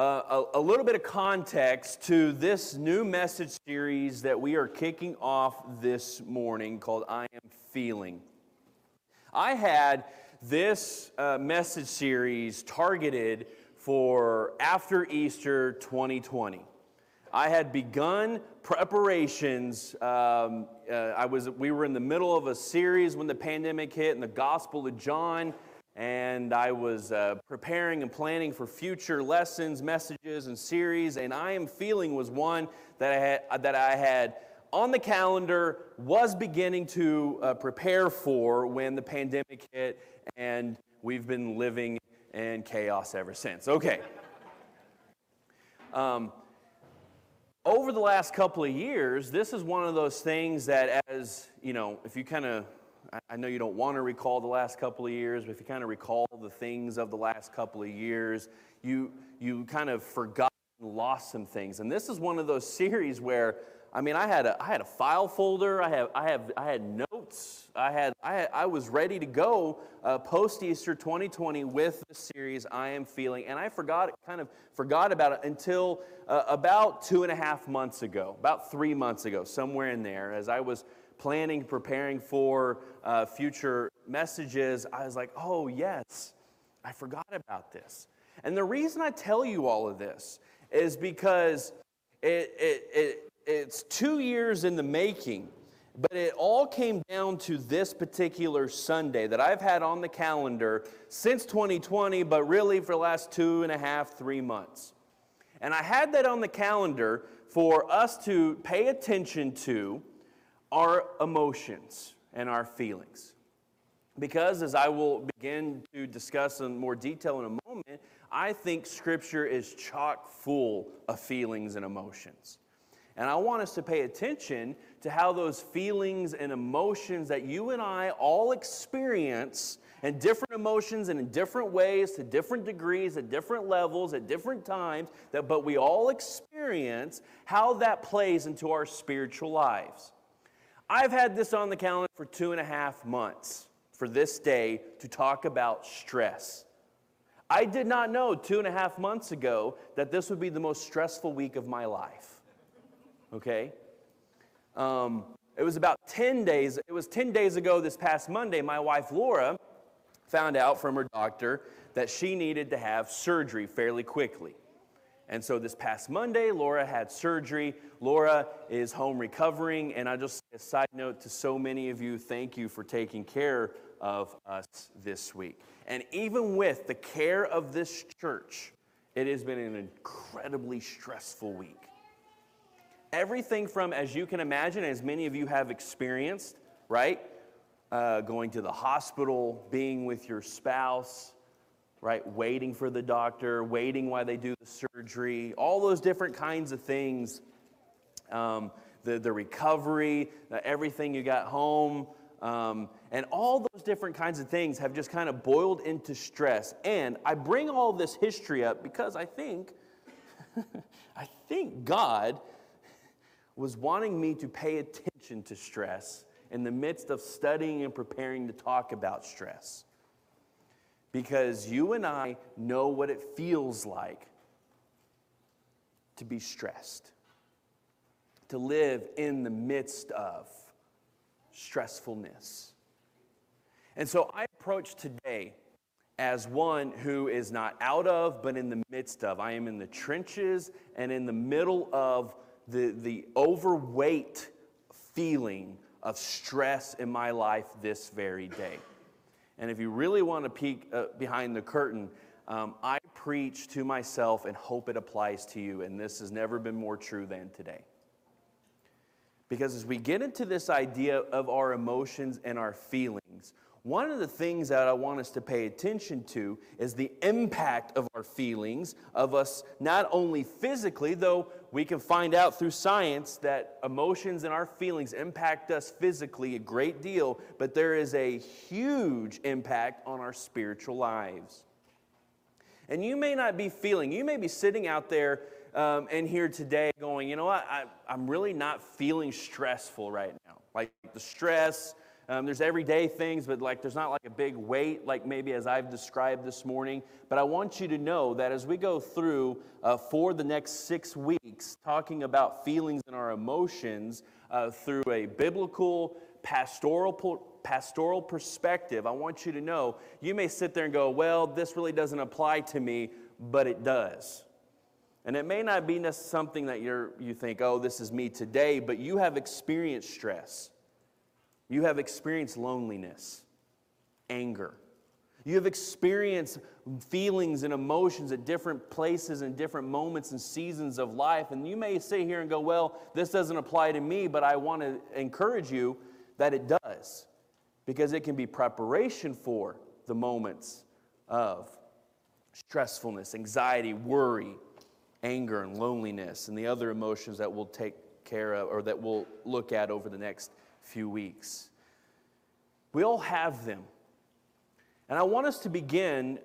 a little bit of context to this new message series that we are kicking off this morning called I Am Feeling. I had this message series targeted for after Easter 2020. I had begun preparations. We were in the middle of a series when the pandemic hit in the Gospel of John, and I was preparing and planning for future lessons, messages, and series. And I Am Feeling was one that I had on the calendar, was beginning to prepare for when the pandemic hit, and we've been living in chaos ever since. Okay. Over the last couple of years, this is one of those things that, as you know, if you kind of, I know you don't want to recall the last couple of years, but if you kind of recall the things of the last couple of years, you kind of forgot and lost some things. And this is one of those series where, I mean, I had a file folder, I had notes, I was ready to go post Easter 2020 with the series I Am Feeling, and I forgot about it until about 2.5 months ago, about 3 months ago, somewhere in there, as I was planning, preparing for future messages. I was like, oh yes, I forgot about this. And the reason I tell you all of this is because it's 2 years in the making, but it all came down to this particular Sunday that I've had on the calendar since 2020, but really for the last 2.5, 3 months. And I had that on the calendar for us to pay attention to our emotions and our feelings. Because as I will begin to discuss in more detail in a moment, I think Scripture is chock full of feelings and emotions. And I want us to pay attention to how those feelings and emotions that you and I all experience, and different emotions and in different ways, to different degrees, at different levels, at different times, but we all experience, how that plays into our spiritual lives. I've had this on the calendar for 2.5 months for this day to talk about stress. I did not know 2.5 months ago that this would be the most stressful week of my life. Okay, it was about 10 days. It was 10 days ago this past Monday, my wife Laura found out from her doctor that she needed to have surgery fairly quickly. And so this past Monday, Laura had surgery. Laura is home recovering. And I just, a side note to so many of you, thank you for taking care of us this week. And even with the care of this church, it has been an incredibly stressful week. Everything from, as you can imagine, as many of you have experienced, right? Going to the hospital, being with your spouse, right? Waiting for the doctor, waiting while they do the surgery, all those different kinds of things. The recovery, everything you got home, and all those different kinds of things have just kind of boiled into stress. And I bring all this history up because I think, God was wanting me to pay attention to stress in the midst of studying and preparing to talk about stress. Because you and I know what it feels like to be stressed, to live in the midst of stressfulness. And so I approach today as one who is not out of, but in the midst of. I am in the trenches and in the middle of the overweight feeling of stress in my life this very day. And if you really want to peek behind the curtain, I preach to myself and hope it applies to you. And this has never been more true than today. Because as we get into this idea of our emotions and our feelings, one of the things that I want us to pay attention to is the impact of our feelings, of us not only physically, though we can find out through science that emotions and our feelings impact us physically a great deal, but there is a huge impact on our spiritual lives. And you may not be feeling, you may be sitting out there and here today going, you know what, I'm really not feeling stressful right now. Like the stress There's everyday things, but like there's not like a big weight, like maybe as I've described this morning. But I want you to know that as we go through for the next 6 weeks, talking about feelings and our emotions through a biblical, pastoral perspective, I want you to know, you may sit there and go, well, this really doesn't apply to me, but it does. And it may not be something that you think, oh, this is me today, but you have experienced stress. You have experienced loneliness, anger. You have experienced feelings and emotions at different places and different moments and seasons of life. And you may sit here and go, well, this doesn't apply to me, but I want to encourage you that it does, because it can be preparation for the moments of stressfulness, anxiety, worry, anger, and loneliness, and the other emotions that we'll take care of or that we'll look at over the next few weeks. We all have them. And I want us to begin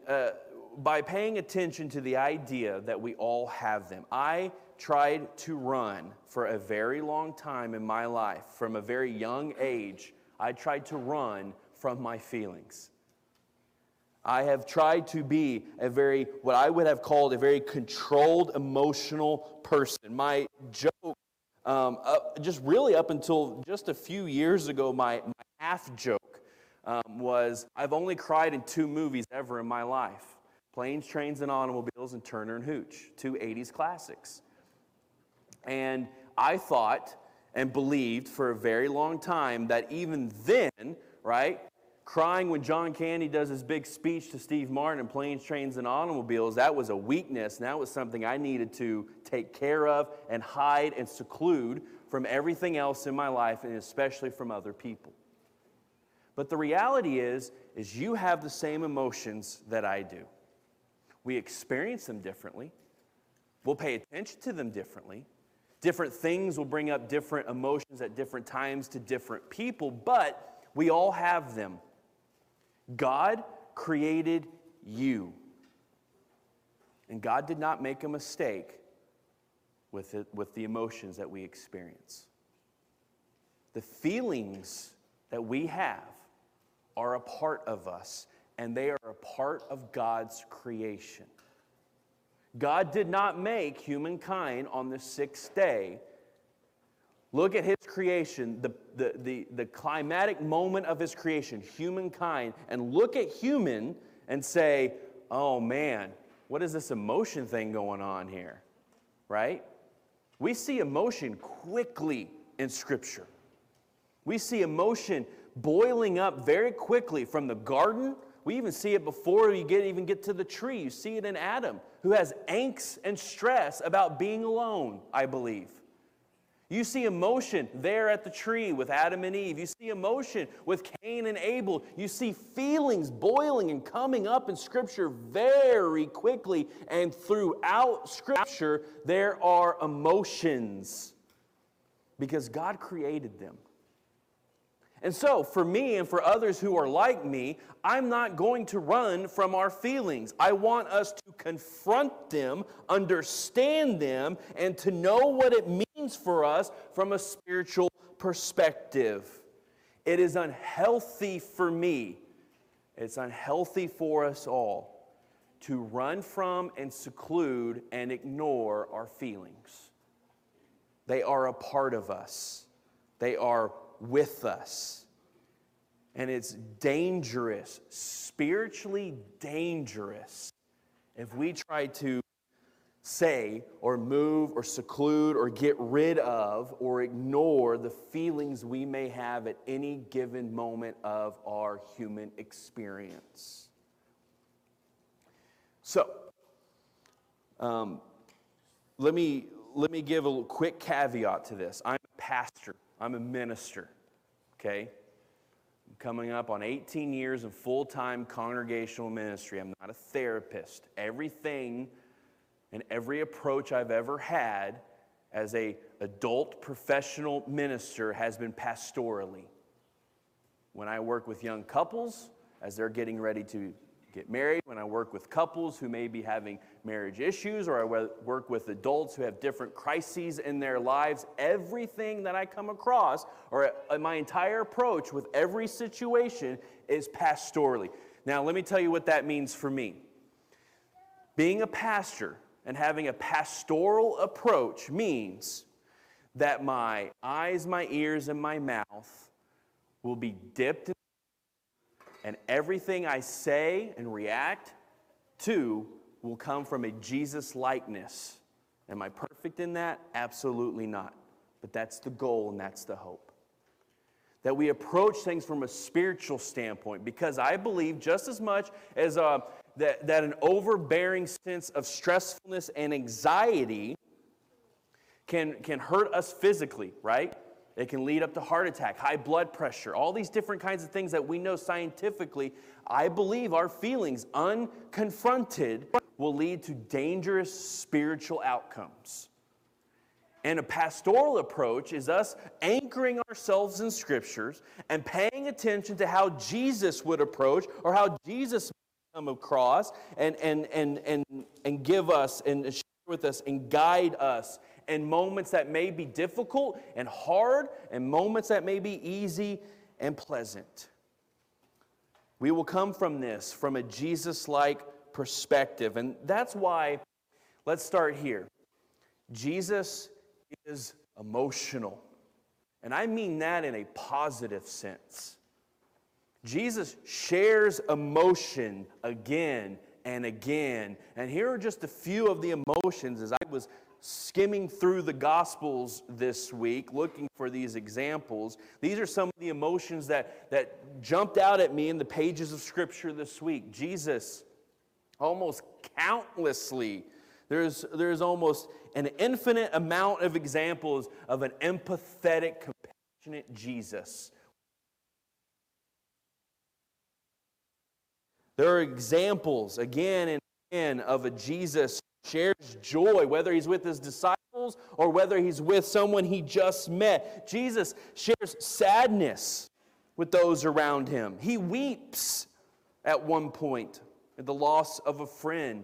by paying attention to the idea that we all have them. I tried to run for a very long time in my life. From a very young age, I tried to run from my feelings. I have tried to be what I would have called a very controlled, emotional person. My joke, just really up until just a few years ago, my half joke, was I've only cried in 2 movies ever in my life. Planes, Trains, and Automobiles, and Turner and Hooch, 2 80s classics. And I thought and believed for a very long time that even then, right, crying when John Candy does his big speech to Steve Martin in Planes, Trains, and Automobiles, that was a weakness, and that was something I needed to take care of and hide and seclude from everything else in my life, and especially from other people. But the reality is you have the same emotions that I do. We experience them differently. We'll pay attention to them differently. Different things will bring up different emotions at different times to different people, but we all have them. God created you. And God did not make a mistake with the emotions that we experience. The feelings that we have are a part of us, and they are a part of God's creation. God did not make humankind on the 6th day. Look at his creation, the climatic moment of his creation, humankind, and look at human and say, oh man, what is this emotion thing going on here, right? We see emotion quickly in Scripture. We see emotion boiling up very quickly from the garden. We even see it before you even get to the tree. You see it in Adam, who has angst and stress about being alone, I believe. You see emotion there at the tree with Adam and Eve. You see emotion with Cain and Abel. You see feelings boiling and coming up in Scripture very quickly. And throughout Scripture, there are emotions because God created them. And so, for me and for others who are like me, I'm not going to run from our feelings. I want us to confront them, understand them, and to know what it means for us from a spiritual perspective. It is unhealthy for me. It's unhealthy for us all to run from and seclude and ignore our feelings. They are a part of us. They are with us. And it's dangerous, spiritually dangerous, if we try to say or move or seclude or get rid of or ignore the feelings we may have at any given moment of our human experience. So, let me give a quick caveat to this. I'm a pastor. I'm a minister, okay? I'm coming up on 18 years of full-time congregational ministry. I'm not a therapist. Everything and every approach I've ever had as an adult professional minister has been pastorally. When I work with young couples, as they're getting ready to get married, when I work with couples who may be having marriage issues, or I work with adults who have different crises in their lives, everything that I come across, or my entire approach with every situation, is pastorally. Now, let me tell you what that means for me. Being a pastor and having a pastoral approach means that my eyes, my ears, and my mouth will be dipped in, and everything I say and react to will come from a Jesus likeness. Am I perfect in that? Absolutely not. But that's the goal and that's the hope. That we approach things from a spiritual standpoint, because I believe just as much as that an overbearing sense of stressfulness and anxiety can hurt us physically, right? It can lead up to heart attack, high blood pressure, all these different kinds of things that we know scientifically. I believe our feelings, unconfronted, will lead to dangerous spiritual outcomes. And a pastoral approach is us anchoring ourselves in scriptures and paying attention to how Jesus would approach, or how Jesus would come across and give us and share with us and guide us in moments that may be difficult and hard, and moments that may be easy and pleasant. We will come from this from a Jesus-like perspective. And that's why, let's start here. Jesus is emotional. And I mean that in a positive sense. Jesus shares emotion again and again. And here are just a few of the emotions as I was skimming through the Gospels this week, looking for these examples. These are some of the emotions that jumped out at me in the pages of Scripture this week. Jesus, almost countlessly, there's almost an infinite amount of examples of an empathetic, compassionate Jesus. There are examples, again and again, of a Jesus shares joy, whether he's with his disciples or whether he's with someone he just met. Jesus shares sadness with those around him. He weeps at one point at the loss of a friend.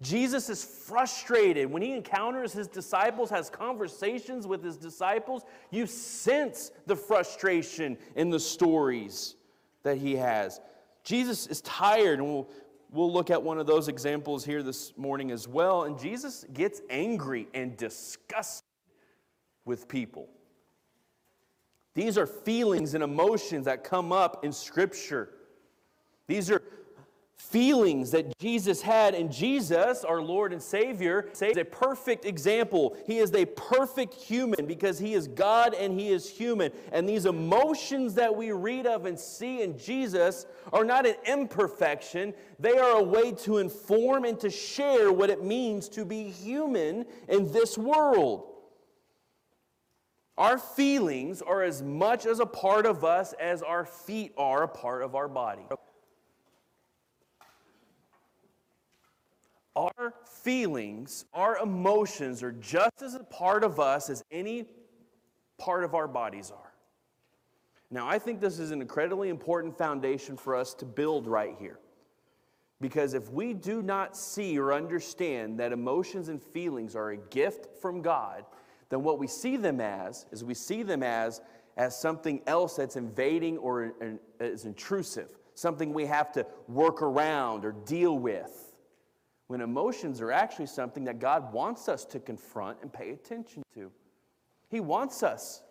Jesus is frustrated when he encounters his disciples, has conversations with his disciples. You sense the frustration in the stories that he has. Jesus is tired, and We'll look at one of those examples here this morning as well. And Jesus gets angry and disgusted with people. These are feelings and emotions that come up in Scripture. These are feelings that Jesus had, and Jesus, our Lord and Savior, is a perfect example. He is a perfect human because He is God and He is human. And these emotions that we read of and see in Jesus are not an imperfection. They are a way to inform and to share what it means to be human in this world. Our feelings are as much as a part of us as our feet are a part of our body. Our feelings, our emotions are just as a part of us as any part of our bodies are. Now, I think this is an incredibly important foundation for us to build right here. Because if we do not see or understand that emotions and feelings are a gift from God, then what we see them as is we see them as something else that's invading or is intrusive, something we have to work around or deal with. When emotions are actually something that God wants us to confront and pay attention to. He wants us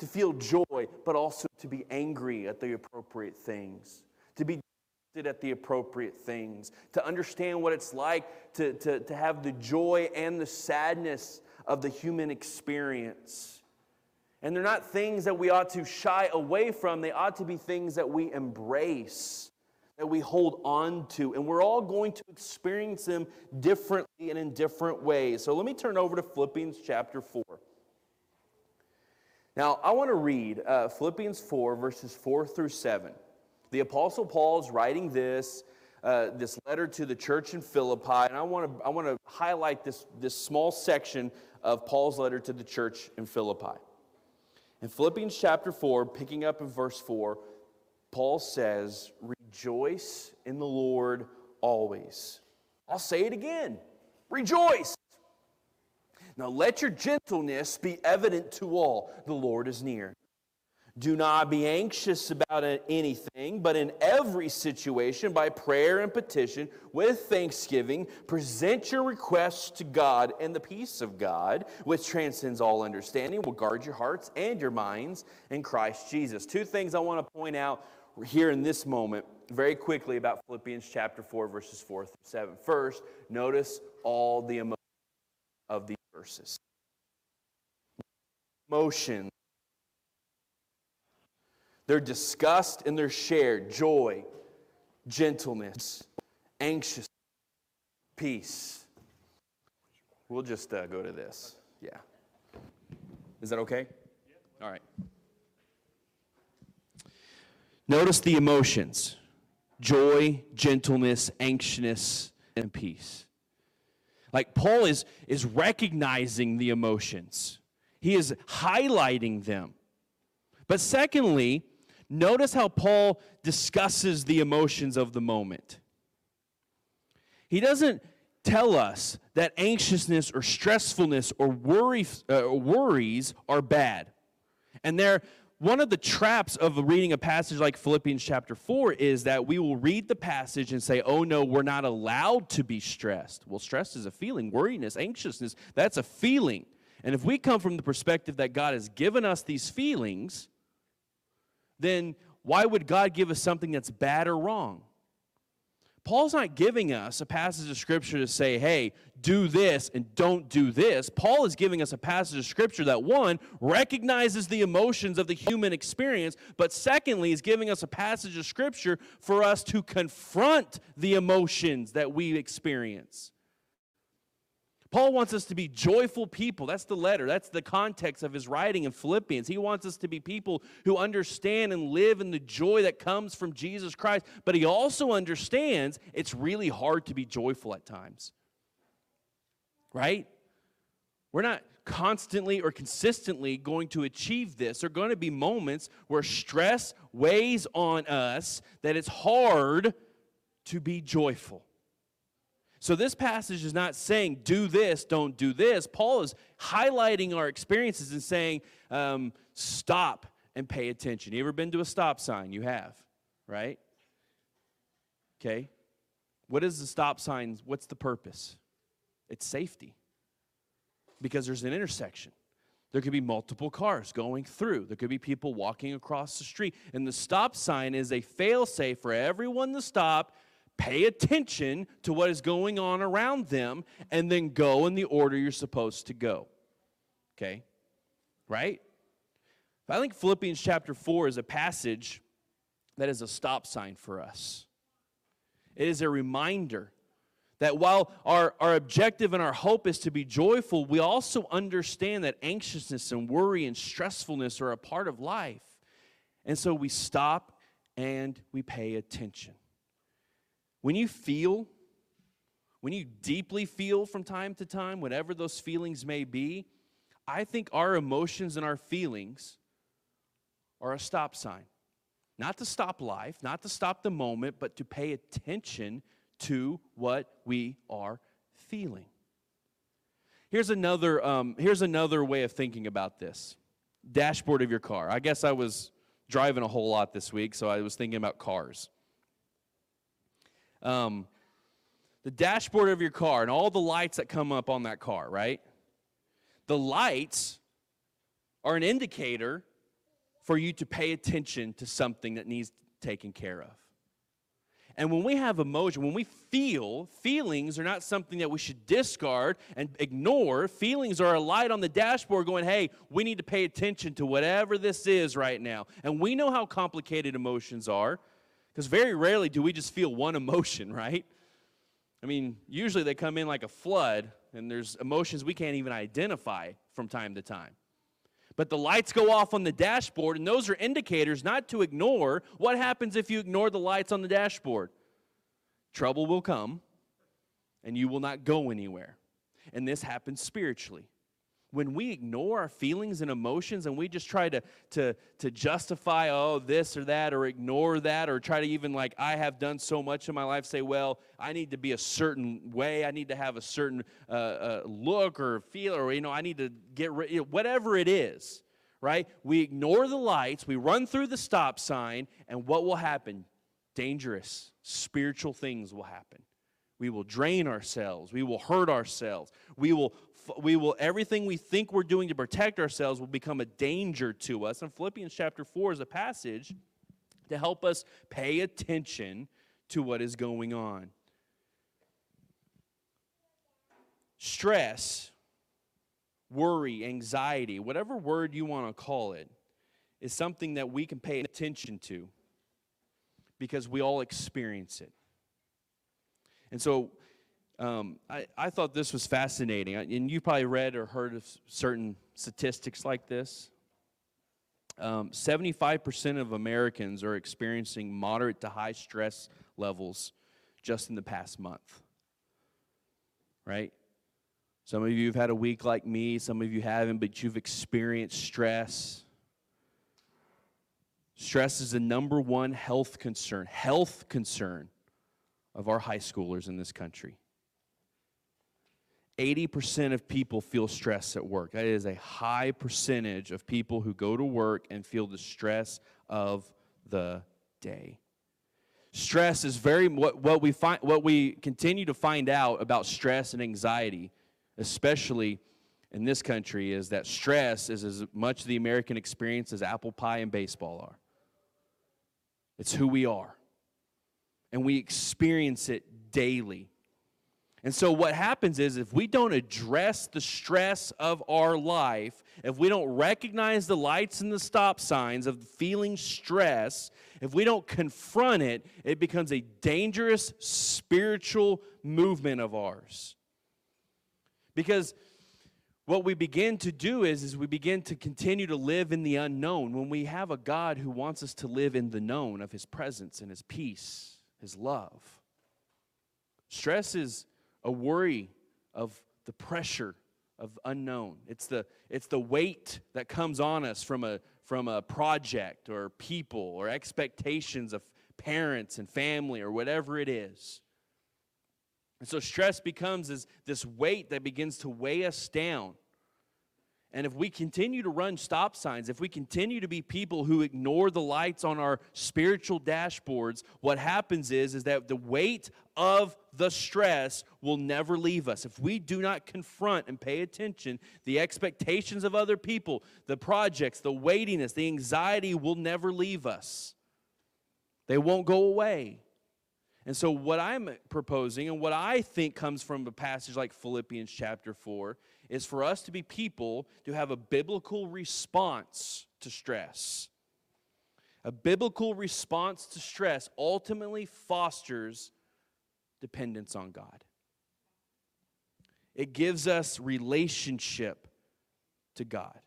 to feel joy, but also to be angry at the appropriate things, to be disgusted at the appropriate things, to understand what it's like to have the joy and the sadness of the human experience. And they're not things that we ought to shy away from. They ought to be things that we embrace, that we hold on to, and we're all going to experience them differently and in different ways. So let me turn over to Philippians chapter 4. Now, I want to read Philippians 4, verses 4 through 7. The Apostle Paul is writing this letter to the church in Philippi, and I want to highlight this small section of Paul's letter to the church in Philippi. In Philippians chapter 4, picking up in verse 4, Paul says, Rejoice in the Lord always. I'll say it again. Rejoice. Now let your gentleness be evident to all. The Lord is near. Do not be anxious about anything, but in every situation, by prayer and petition, with thanksgiving, present your requests to God, and the peace of God, which transcends all understanding, will guard your hearts and your minds in Christ Jesus. Two things I want to point out here in this moment, very quickly, about Philippians chapter 4, verses 4 through 7. First, notice all the emotions of these verses. Emotions. They're discussed and they're shared. Joy, gentleness, anxiousness, peace. We'll just go to this. Yeah. Is that okay? All right. Notice the emotions. Joy, gentleness, anxiousness, and peace. Like Paul is recognizing the emotions. He is highlighting them. But secondly, notice how Paul discusses the emotions of the moment. He doesn't tell us that anxiousness or stressfulness or worries are bad. And one of the traps of reading a passage like Philippians chapter 4 is that we will read the passage and say, oh no, we're not allowed to be stressed. Well, stress is a feeling. Worriness, anxiousness, that's a feeling. And if we come from the perspective that God has given us these feelings, then why would God give us something that's bad or wrong? Paul's not giving us a passage of Scripture to say, hey, do this and don't do this. Paul is giving us a passage of Scripture that, one, recognizes the emotions of the human experience, but secondly, is giving us a passage of Scripture for us to confront the emotions that we experience. Paul wants us to be joyful people. That's the letter. That's the context of his writing in Philippians. He wants us to be people who understand and live in the joy that comes from Jesus Christ. But he also understands it's really hard to be joyful at times. Right? We're not constantly or consistently going to achieve this. There are going to be moments where stress weighs on us that it's hard to be joyful. So this passage is not saying, do this, don't do this. Paul is highlighting our experiences and saying, stop and pay attention. You ever been to a stop sign? You have, right? Okay. What is the stop sign? What's the purpose? It's safety. Because there's an intersection. There could be multiple cars going through. There could be people walking across the street. And the stop sign is a fail-safe for everyone to stop, pay attention to what is going on around them, and then go in the order you're supposed to go. Okay? Right? I think Philippians chapter 4 is a passage that is a stop sign for us. It is a reminder that while our objective and our hope is to be joyful, we also understand that anxiousness and worry and stressfulness are a part of life. And so we stop and we pay attention. When you deeply feel from time to time, whatever those feelings may be, I think our emotions and our feelings are a stop sign. Not to stop life, not to stop the moment, but to pay attention to what we are feeling. Here's another way of thinking about this. Dashboard of your car. I guess I was driving a whole lot this week, so I was thinking about cars. The dashboard of your car and all the lights that come up on that car, right? The lights are an indicator for you to pay attention to something that needs taken care of. And when we have emotion, when we feel, feelings are not something that we should discard and ignore. Feelings are a light on the dashboard going, hey, we need to pay attention to whatever this is right now. And we know how complicated emotions are. Because very rarely do we just feel one emotion, right? I mean, usually they come in like a flood, and there's emotions we can't even identify from time to time. But the lights go off on the dashboard, and those are indicators not to ignore. What happens if you ignore the lights on the dashboard? Trouble will come, and you will not go anywhere. And this happens spiritually. When we ignore our feelings and emotions and we just try to justify, oh, this or that, or ignore that, or try to even, like, I have done so much in my life, say, well, I need to be a certain way. I need to have a certain look or feel, or, you know, I need to get rid, whatever it is, right? We ignore the lights. We run through the stop sign, and what will happen? Dangerous spiritual things will happen. We will drain ourselves. We will hurt ourselves. We will everything we think we're doing to protect ourselves will become a danger to us. And Philippians chapter 4 is a passage to help us pay attention to what is going on. Stress, worry, anxiety, whatever word you want to call it, is something that we can pay attention to because we all experience it. And so I thought this was fascinating. And you probably read or heard of certain statistics like this. 75% of Americans are experiencing moderate to high stress levels just in the past month, right? Some of you have had a week like me. Some of you haven't, but you've experienced stress. Stress is the number one health concern of our high schoolers in this country. 80% of people feel stress at work. That is a high percentage of people who go to work and feel the stress of the day. Stress is very, what we continue to find out about stress and anxiety, especially in this country, is that stress is as much the American experience as apple pie and baseball are. It's who we are. And we experience it daily. And so what happens is, if we don't address the stress of our life, if we don't recognize the lights and the stop signs of feeling stress, if we don't confront it, it becomes a dangerous spiritual movement of ours. Because what we begin to do is we begin to continue to live in the unknown when we have a God who wants us to live in the known of His presence and His peace, His love. Stress is a worry of the pressure of unknown. It's the weight that comes on us from a project or people or expectations of parents and family or whatever it is. And so stress becomes this weight that begins to weigh us down. And if we continue to run stop signs, if we continue to be people who ignore the lights on our spiritual dashboards, what happens is that the weight of the stress will never leave us. If we do not confront and pay attention, the expectations of other people, the projects, the weightiness, the anxiety will never leave us. They won't go away. And so what I'm proposing and what I think comes from a passage like Philippians chapter 4 is for us to be people to have a biblical response to stress. A biblical response to stress ultimately fosters dependence on God. It gives us relationship to God.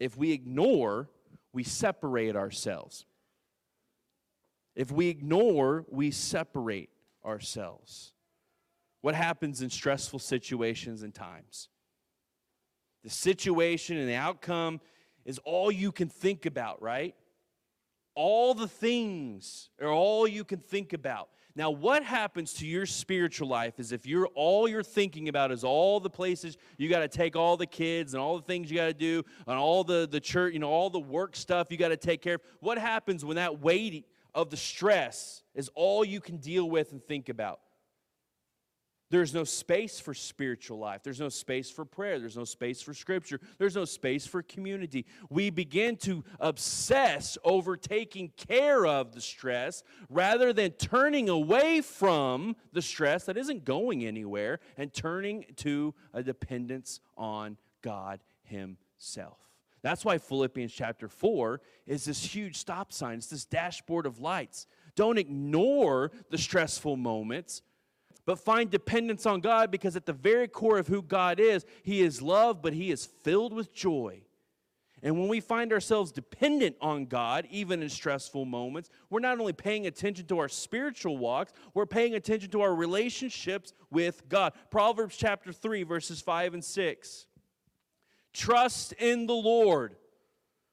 If we ignore, we separate ourselves. If we ignore, we separate ourselves. What happens in stressful situations and times? The situation and the outcome is all you can think about, right? All the things are all you can think about. Now, what happens to your spiritual life is if all you're thinking about is all the places you got to take all the kids and all the things you got to do and all the church, you know, all the work stuff you got to take care of. What happens when that weight of the stress is all you can deal with and think about? There's no space for spiritual life. There's no space for prayer. There's no space for scripture. There's no space for community. We begin to obsess over taking care of the stress rather than turning away from the stress that isn't going anywhere and turning to a dependence on God Himself. That's why Philippians chapter 4 is this huge stop sign. It's this dashboard of lights. Don't ignore the stressful moments, but find dependence on God, because at the very core of who God is, He is love, but He is filled with joy. And when we find ourselves dependent on God, even in stressful moments, we're not only paying attention to our spiritual walks, we're paying attention to our relationships with God. Proverbs chapter 3, verses 5 and 6. Trust in the Lord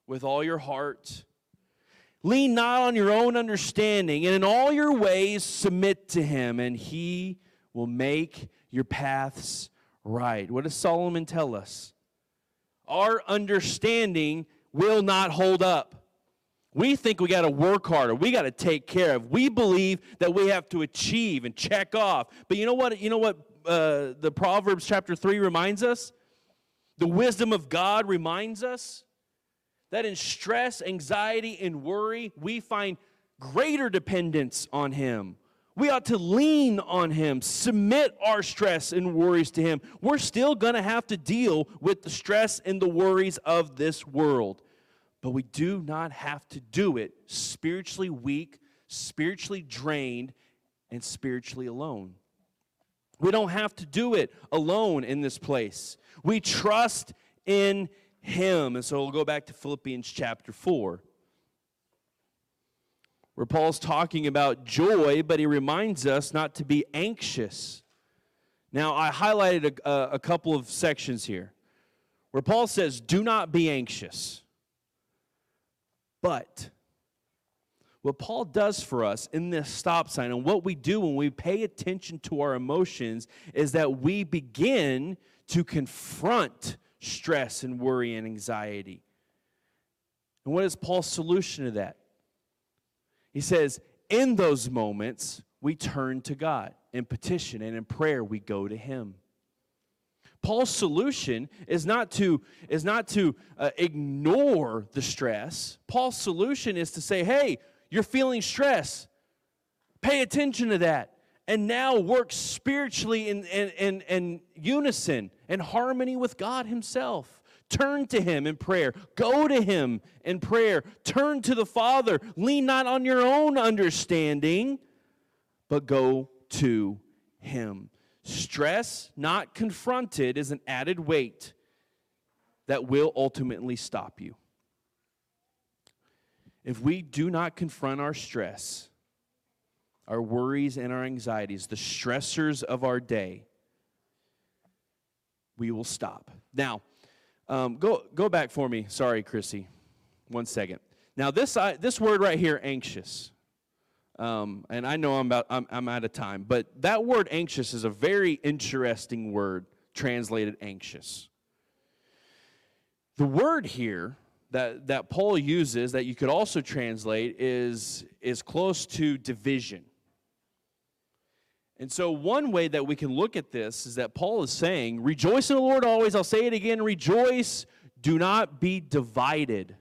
with all your heart. Lean not on your own understanding, and in all your ways submit to him, and he will make your paths right. What does Solomon tell us? Our understanding will not hold up. We think we got to work harder. We got to take care of. We believe that we have to achieve and check off. But you know what? You know what? The Proverbs chapter 3 reminds us. The wisdom of God reminds us that in stress, anxiety, and worry, we find greater dependence on him. We ought to lean on him, submit our stress and worries to him. We're still going to have to deal with the stress and the worries of this world. But we do not have to do it spiritually weak, spiritually drained, and spiritually alone. We don't have to do it alone in this place. We trust in him. And so we'll go back to Philippians chapter 4, where Paul's talking about joy, but he reminds us not to be anxious. Now, I highlighted a couple of sections here where Paul says, do not be anxious. But what Paul does for us in this stop sign and what we do when we pay attention to our emotions is that we begin to confront stress and worry and anxiety. And what is Paul's solution to that? He says, in those moments, we turn to God in petition, and in prayer, we go to him. Paul's solution is not to ignore the stress. Paul's solution is to say, hey, you're feeling stress. Pay attention to that. And now work spiritually in unison and harmony with God himself. Turn to him in prayer. Go to him in prayer. Turn to the Father. Lean not on your own understanding, but go to him. Stress not confronted is an added weight that will ultimately stop you. If we do not confront our stress, our worries and our anxieties, the stressors of our day, we will stop. Now, go back for me. Sorry, Chrissy. One second. Now, this word right here, anxious. And I know I'm out of time, but that word anxious is a very interesting word, translated anxious. The word here that Paul uses that you could also translate is close to division. And so one way that we can look at this is that Paul is saying, rejoice in the Lord always. I'll say it again, rejoice. Do not be divided.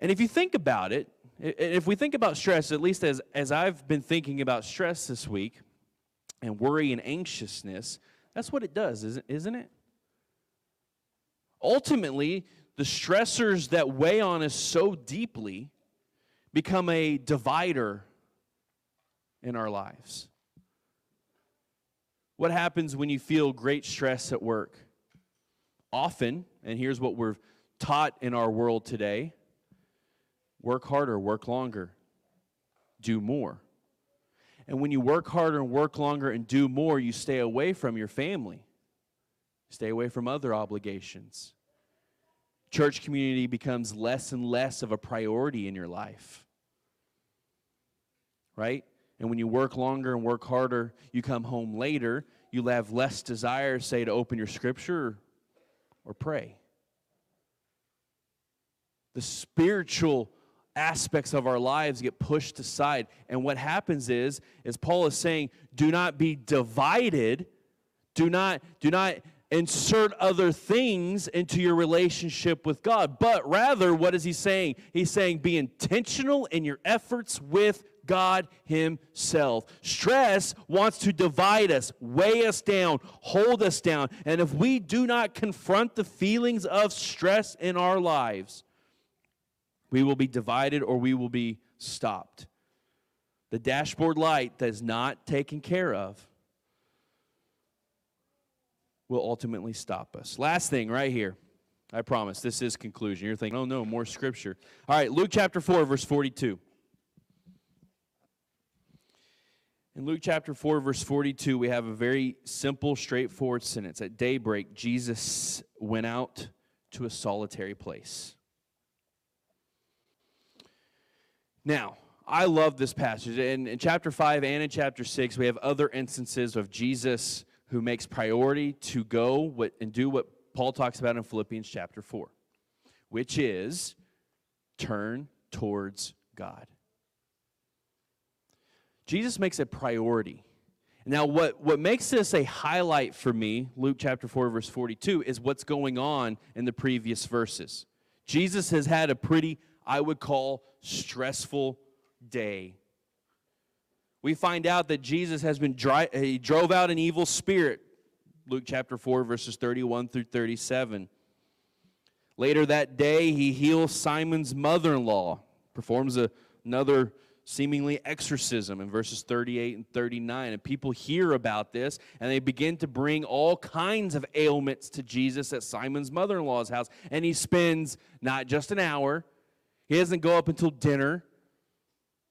And if you think about it, if we think about stress, at least as I've been thinking about stress this week, and worry and anxiousness, that's what it does, isn't it? Ultimately, the stressors that weigh on us so deeply become a divider in our lives. What happens when you feel great stress at work? Often, and here's what we're taught in our world today, work harder, work longer, do more. And when you work harder and work longer and do more, you stay away from your family. Stay away from other obligations. Church community becomes less and less of a priority in your life. Right? And when you work longer and work harder, you come home later, you'll have less desire, say, to open your scripture or pray. The spiritual aspects of our lives get pushed aside. And what happens is Paul is saying, do not be divided. Do not insert other things into your relationship with God. But rather, what is he saying? He's saying, be intentional in your efforts with God himself. Stress wants to divide us, weigh us down, hold us down. And if we do not confront the feelings of stress in our lives, we will be divided or we will be stopped. The dashboard light that is not taken care of will ultimately stop us. Last thing right here. I promise this is conclusion. You're thinking, oh no, more scripture. All right, Luke chapter 4, verse 42. In Luke chapter 4, verse 42, we have a very simple, straightforward sentence. At daybreak, Jesus went out to a solitary place. Now, I love this passage. In chapter 5 and in chapter 6, we have other instances of Jesus who makes priority to go and do what Paul talks about in Philippians chapter 4, which is turn towards God. Jesus makes a priority. Now, what makes this a highlight for me, Luke chapter 4, verse 42, is what's going on in the previous verses. Jesus has had a pretty, I would call, stressful day. We find out that Jesus has been he drove out an evil spirit, Luke chapter 4, verses 31 through 37. Later that day, he heals Simon's mother-in-law, performs another seemingly exorcism in verses 38 and 39. And people hear about this, and they begin to bring all kinds of ailments to Jesus at Simon's mother-in-law's house. And he spends not just an hour. He doesn't go up until dinner.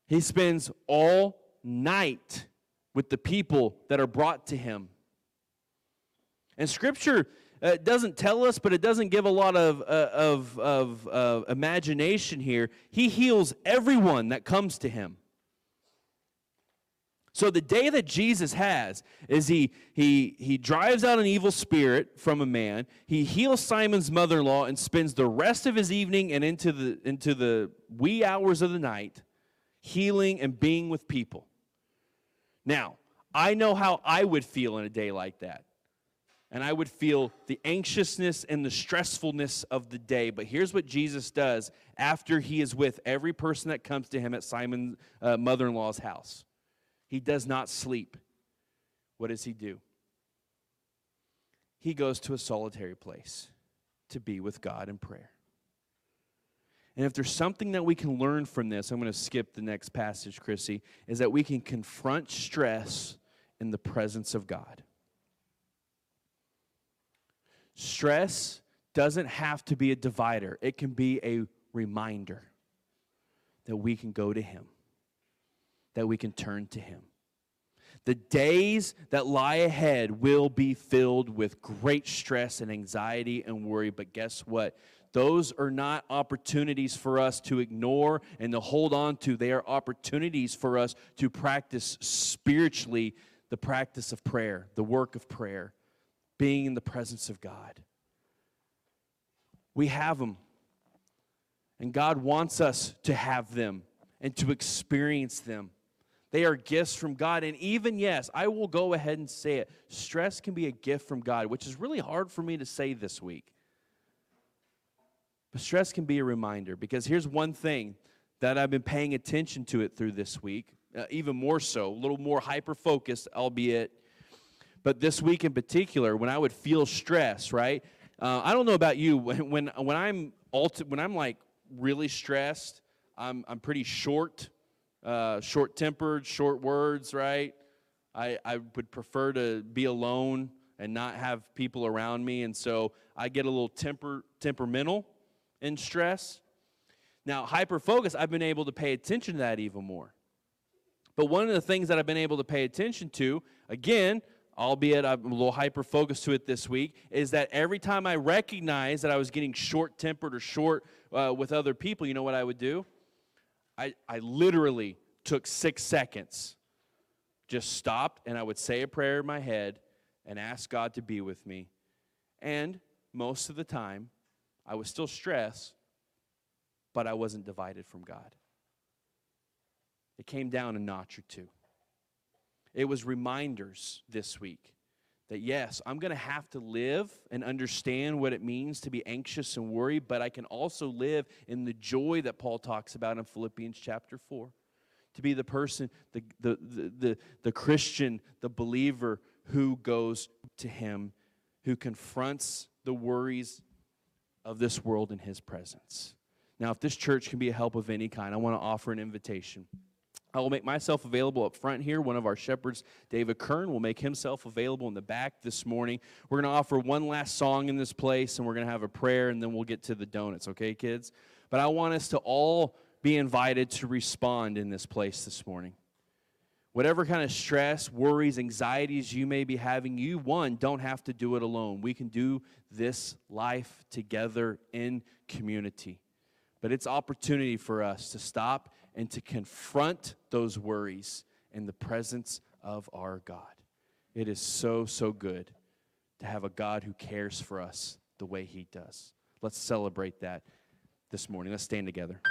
He spends all night with the people that are brought to him. And Scripture doesn't tell us, but it doesn't give a lot of imagination here. He heals everyone that comes to him. So the day that Jesus has is he drives out an evil spirit from a man. He heals Simon's mother-in-law and spends the rest of his evening and into the wee hours of the night healing and being with people. Now, I know how I would feel in a day like that. And I would feel the anxiousness and the stressfulness of the day. But here's what Jesus does after he is with every person that comes to him at Simon's mother-in-law's house. He does not sleep. What does he do? He goes to a solitary place to be with God in prayer. And if there's something that we can learn from this, I'm going to skip the next passage, Chrissy, is that we can confront stress in the presence of God. Stress doesn't have to be a divider. It can be a reminder that we can go to him, that we can turn to him. The days that lie ahead will be filled with great stress and anxiety and worry, but guess what? Those are not opportunities for us to ignore and to hold on to. They are opportunities for us to practice spiritually the practice of prayer, the work of prayer. Being in the presence of God. We have them. And God wants us to have them and to experience them. They are gifts from God. And even, yes, I will go ahead and say it. Stress can be a gift from God, which is really hard for me to say this week. But stress can be a reminder. Because here's one thing that I've been paying attention to it through this week. Even more so. A little more hyper-focused, albeit. But this week in particular, when I would feel stress, right? I don't know about you, when I'm like really stressed, I'm pretty short, short-tempered, short words, right? I would prefer to be alone and not have people around me, and so I get a little temperamental in stress. Now, hyper-focus, I've been able to pay attention to that even more. But one of the things that I've been able to pay attention to, again, albeit I'm a little hyper-focused to it this week, is that every time I recognized that I was getting short-tempered or short with other people, you know what I would do? I literally took 6 seconds, just stopped, and I would say a prayer in my head and ask God to be with me. And most of the time, I was still stressed, but I wasn't divided from God. It came down a notch or two. It was reminders this week that, yes, I'm going to have to live and understand what it means to be anxious and worried, but I can also live in the joy that Paul talks about in Philippians chapter 4, to be the person, the Christian, the believer who goes to him, who confronts the worries of this world in his presence. Now, if this church can be a help of any kind, I want to offer an invitation. I will make myself available up front here. One of our shepherds, David Kern, will make himself available in the back this morning. We're going to offer one last song in this place, and we're going to have a prayer, and then we'll get to the donuts, okay, kids? But I want us to all be invited to respond in this place this morning. Whatever kind of stress, worries, anxieties you may be having, you, one, don't have to do it alone. We can do this life together in community. But it's opportunity for us to stop and to confront those worries in the presence of our God. It is so, so good to have a God who cares for us the way he does. Let's celebrate that this morning. Let's stand together.